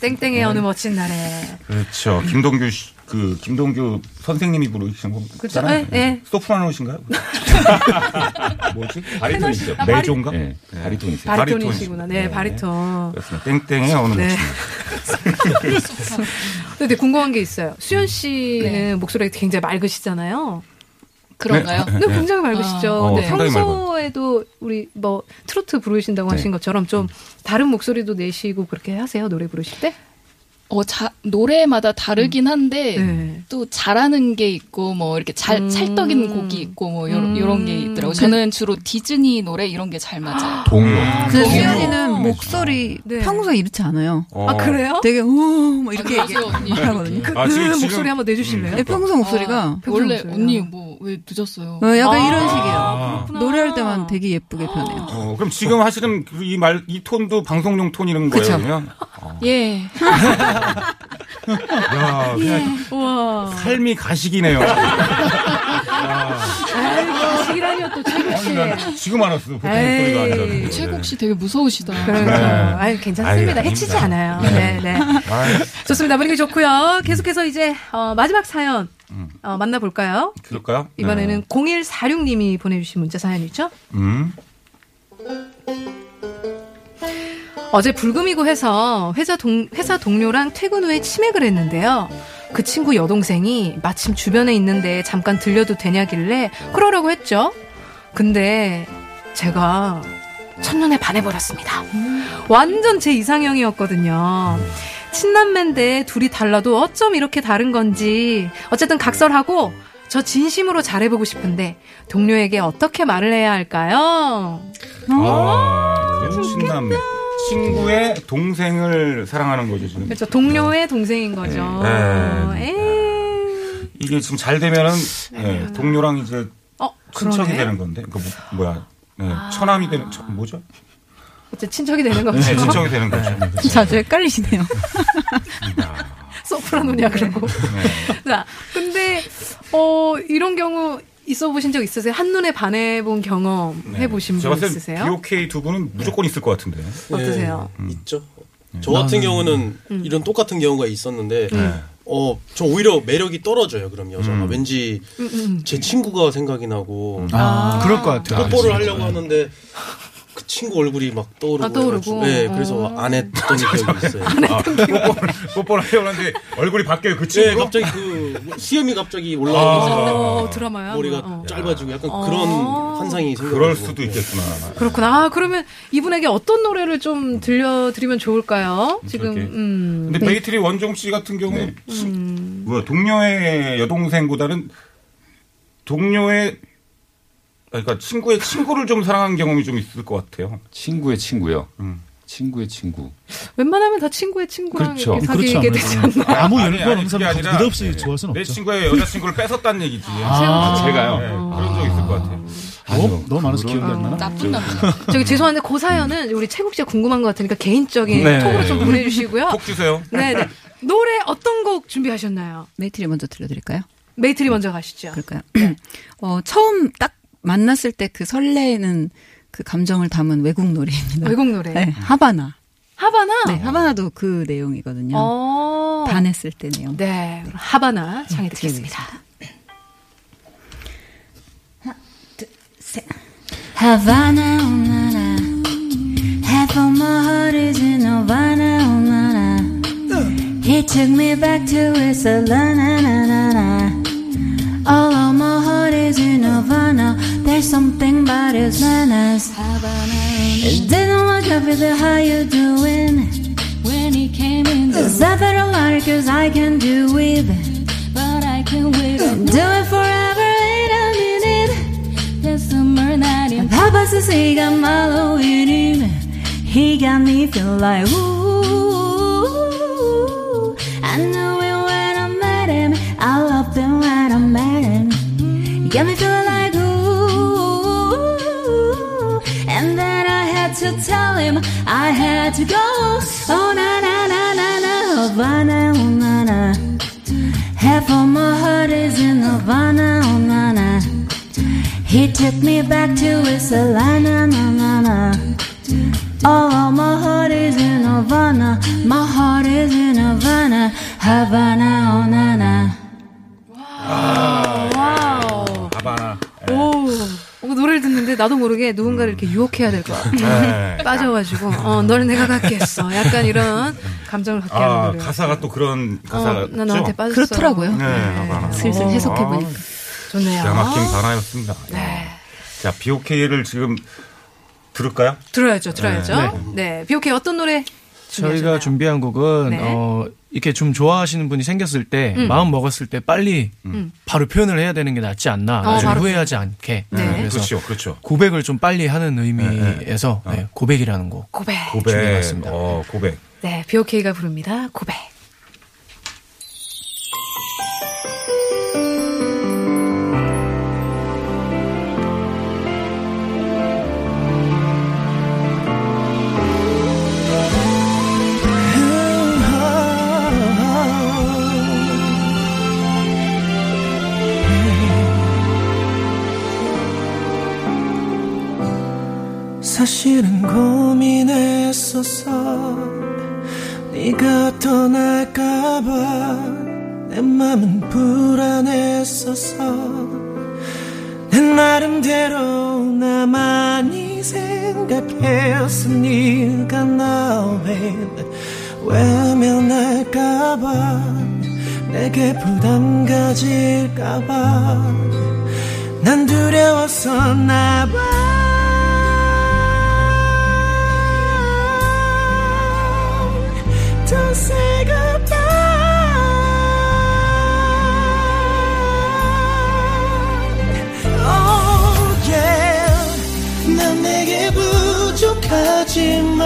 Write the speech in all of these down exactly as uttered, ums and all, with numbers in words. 땡땡의 어느 멋진 날에. 그렇죠. 김동규 씨, 그 김동규 선생님이 부르신 거. 그렇죠. 예. 네. 소프라노신가요? 뭐지? 바리톤이죠. 메조인가? 네. 네. 바리톤이세요. 바리톤이시구나. 네, 네. 바리톤. 그렇습니다. 땡땡의 어느 네. 멋진 날. 근데 궁금한 게 있어요. 수현 씨는 네. 목소리가 굉장히 맑으시잖아요. 그런가요? 네, 네. 굉장히 맑으시죠. 아. 어, 네. 평소에도 우리 뭐 트로트 부르신다고 네. 하신 것처럼 좀 다른 목소리도 내시고 그렇게 하세요? 노래 부르실 때? 어, 자, 노래마다 다르긴 한데 네. 또 잘하는 게 있고 뭐 이렇게 잘 음. 찰떡인 곡이 있고 뭐 요런, 음. 요런 게 있더라고요. 저는 주로 디즈니 노래 이런 게 잘 맞아요. 동요. 그 수연이는 목소리 네. 평소에 이렇지 않아요. 어. 아 그래요? 되게 우 뭐 이렇게 아, 말하거든요. 그, 아, 그 지금, 목소리 한번 내주실래요? 네, 평소 목소리가 아, 평소 원래 목소리가. 언니 뭐 왜 늦었어요? 어, 약간 아, 이런 식이에요. 아, 노래할 때만 되게 예쁘게 변해요. 어, 그럼 지금 하시는 이 말 이 톤도 방송용 톤이라는 거예요, 그러면? 어. 예. 야, 그냥 예. 삶이 가식이네요. 가식이라니요 또 최국 씨. 아니, 지금 알았어. 보통 최국 씨 되게 무서우시다. 네. 아유, 괜찮습니다. 아유, 해치지 않아요. 네, 네. 아유. 좋습니다. 분위기 좋고요. 계속해서 이제 어, 마지막 사연 음. 어, 만나볼까요? 그럴까요? 이번에는 네. 공일사육 님이 보내주신 문자 사연이죠. 음. 어제 불금이고 해서 회사, 동, 회사 동료랑 퇴근 후에 치맥을 했는데요. 그 친구 여동생이 마침 주변에 있는데 잠깐 들려도 되냐길래 그러라고 했죠. 근데 제가 첫눈에 반해버렸습니다. 완전 제 이상형이었거든요. 친남매인데 둘이 달라도 어쩜 이렇게 다른 건지 어쨌든 각설하고 저 진심으로 잘해보고 싶은데 동료에게 어떻게 말을 해야 할까요? 아, 그래요? 친남매. 친구의 동생을 사랑하는 거죠, 지금. 그렇죠. 동료의 네. 동생인 거죠. 네. 네. 에이. 이게 지금 잘 되면은, 네. 네. 동료랑 이제, 어, 친척이 그러네. 되는 건데. 그, 그러니까 뭐, 뭐야. 네. 아. 처남이 되는, 처, 뭐죠? 어째 친척이 되는 거죠. 네, 친척이 되는 거죠. 자주 헷갈리시네요. 소프라노냐, 그런 거. 네. 자, 근데, 어, 이런 경우, 있어 보신 적 있으세요? 한눈에 반해본 경험 네. 해보신 분 있으세요? 비오케이 두 분은 무조건 있을 것 같은데. 네. 어떠세요? 네. 음. 있죠. 네. 저 같은 아, 경우는 음. 이런 똑같은 경우가 있었는데 네. 어, 저 오히려 매력이 떨어져요. 그럼 여자가 음. 왠지 음, 음. 제 친구가 생각이 나고 아, 아. 그럴 것 같아요. 뽀뽀를 하려고 하는데 그 친구 얼굴이 막 떠오르고, 아, 떠오르고. 네, 그래서 안 했던 기억이 있어요. 아, 뽀뽀를, 뽀뽀를 하려고 하는데 얼굴이 바뀌어요. 그 친구 네, 갑자기 그 수염이 갑자기 올라오면서 아, 드라마야. 머리가 어. 짧아지고 약간 어. 그런 환상이 생겨요. 그럴 수도 있겠구나. 네. 그렇구나. 아, 그러면 이분에게 어떤 노래를 좀 들려드리면 좋을까요? 지금. 음. 근데 메이트리 네. 원종 씨 같은 경우 네. 음. 뭐야, 동료의 여동생보다는 동료의 그러니까 친구의 친구를 좀 사랑한 경험이 좀 있을 것 같아요. 친구의 친구요. 음. 친구의 친구. 웬만하면 다 친구의 친구랑 그렇죠. 이렇게 사귀게 되지 않나. 아무 연관 없는 게 없이 좋아서는 없죠. 내 친구의 여자 친구를 뺏었다는 얘기지. 아~ 제가요. 네, 아~ 그런 적 있을 것 같아요. 어? 너무 많아서 기억이 안 나나? 나쁜 남자. 저기 죄송한데 그 사연은 우리 최국 씨가 궁금한 것 같으니까 개인적인 네. 톡으로 좀 보내주시고요. 톡 주세요. 네, 네. 노래 어떤 곡 준비하셨나요? 메이트리 먼저 들려드릴까요? 메이트리 먼저 가시죠. 그럴까요? 어, 처음 딱 만났을 때 그 설레는 그 감정을 담은 외국 노래입니다. 외국 노래. 네, 하바나. 하바나? 네, 하바나도 그 내용이거든요. 반했을 때 내용. 네, 네. 하바나 창에 듣겠습니다. 하나, 둘, 셋. 하바나 오나라 해본 뭐 흐르진 하바나 오나라 He took me back to his 나나나나나 All of my heart is in Havana. There's something about his manners. It didn't work out with the how you doing. When he came in, cause I felt a lot, cause I can do it, but I can wait. Do it forever in a minute. That summer night in Papa's, he got Malo in him. He got me feel like ooh. I knew it when I met him. I loved him when I met him. You got me feeling like ooh. And then I had to tell him I had to go. Oh na na na na na Havana, oh na na. Half of my heart is in Havana, oh na na. He took me back to his Havana, na na na. All of my heart is in Havana, my heart is in Havana, Havana, oh na na. 아, 와우. 하바나. 네. 오, 어, 노래를 듣는데 나도 모르게 누군가를 이렇게 유혹해야 될 것 같아. 네. 빠져가지고, 어, 너를 내가 갖게 했어. 약간 이런 감정을 갖게 아, 하는 노래. 가사가 또 그런 가사가. 어, 나 너한테 빠졌어. 그렇더라고요. 네, 네. 하바나. 슬슬 해석해보니까. 아, 좋네요. 기가 막힌 바나였습니다. 네. 자, 비오케이를 지금 들을까요? 들어야죠, 들어야죠. 네, 네. 네. 비오케이 어떤 노래? 준비하셨나요? 저희가 준비한 곡은, 네. 어, 이렇게 좀 좋아하시는 분이 생겼을 때 음. 마음 먹었을 때 빨리 음. 바로 표현을 해야 되는 게 낫지 않나. 어, 나중에 후회하지 않게. 네. 네. 그래서 그렇죠, 그렇죠. 고백을 좀 빨리 하는 의미에서 네, 네. 네, 고백이라는 곡. 고백. 고백. 준비해봤습니다. 어, 고백. 네, 비오케이가 부릅니다. 고백. 사실은 고민했었어. 네가 떠날까봐 내 맘은 불안했었어. 내 나름대로 나만이 생각했으니까 너엔 외면할까봐 내게 부담 가질까봐 난 두려웠었나봐. Don't say goodbye. Oh yeah. 난 내게 부족하지만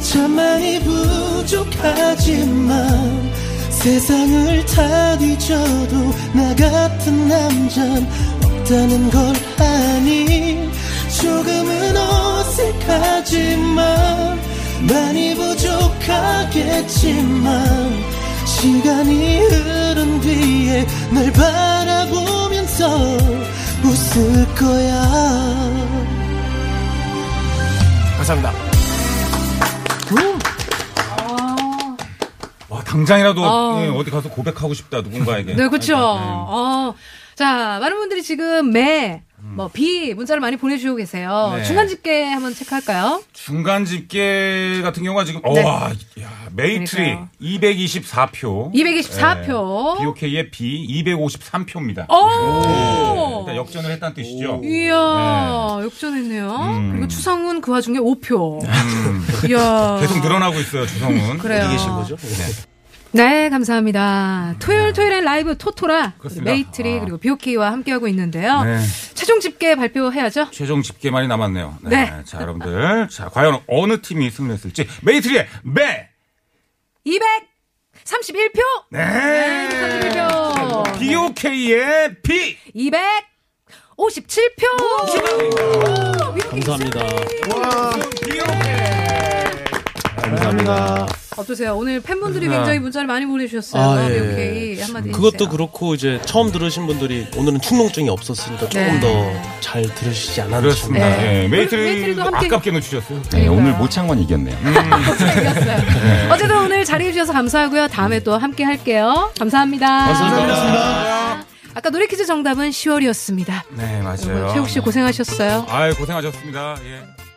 참 많이 부족하지만 세상을 다 뒤져도 나 같은 남잔 없다는 걸 아니. 조금은 어색하지만 많이 부족하겠지만 시간이 흐른 뒤에 날 바라보면서 웃을 거야. 감사합니다. 와, 당장이라도 어. 예, 어디 가서 고백하고 싶다 누군가에게. 네, 그렇죠. 그러니까, 네. 어. 자, 많은 분들이 지금 매, 뭐, 비 문자를 많이 보내주고 계세요. 네. 중간 집계 한번 체크할까요? 중간 집계 같은 경우가 지금, 네. 와, 야, 메이트리 이백이십사 표. 이백이십사 표. 네. 비오케이의 B 이백오십삼 표입니다. 오! 네. 역전을 했다는 뜻이죠. 이야, 네. 역전했네요. 음. 그리고 추성훈 그 와중에 오 표. 음. 이야. 계속 늘어나고 있어요, 추성훈. 그래요. 어디 계신 거죠? 네. 네, 감사합니다. 토요일 토요일엔 라이브 토토라, 그렇습니다. 메이트리 아. 그리고 비오케이와 함께하고 있는데요. 네. 최종 집계 발표해야죠. 최종 집계만이 남았네요. 네. 네. 자, 여러분들. 자, 과연 어느 팀이 승리했을지. 메이트리의 매! 이백삼십일 표! 네. 네, 이백삼십일 표. 비오케이의 비! 이백오십칠 표! 감사합니다. 와, 비오케이! 감사합니다. 어떠세요? 오늘 팬분들이 굉장히 문자를 많이 보내주셨어요. 아, 네. 오케이. 한마디 그것도 해주세요. 그렇고 이제 처음 들으신 분들이 오늘은 충농증이 없었으니까 조금 네. 더 잘 들으시지 않았습니다. 네. 네. 네. 메이트리도 함께... 아깝게 놓치셨어요. 네. 네. 오늘 모창원 이겼네요. 음. 이겼어요. 네. 어쨌든 오늘 자리해주셔서 감사하고요. 다음에 또 함께 할게요. 감사합니다. 감사합니다. 감사합니다. 아까 노래 퀴즈 정답은 시월이었습니다. 네, 맞아요. 최욱 씨 고생하셨어요. 아유, 고생하셨습니다. 예.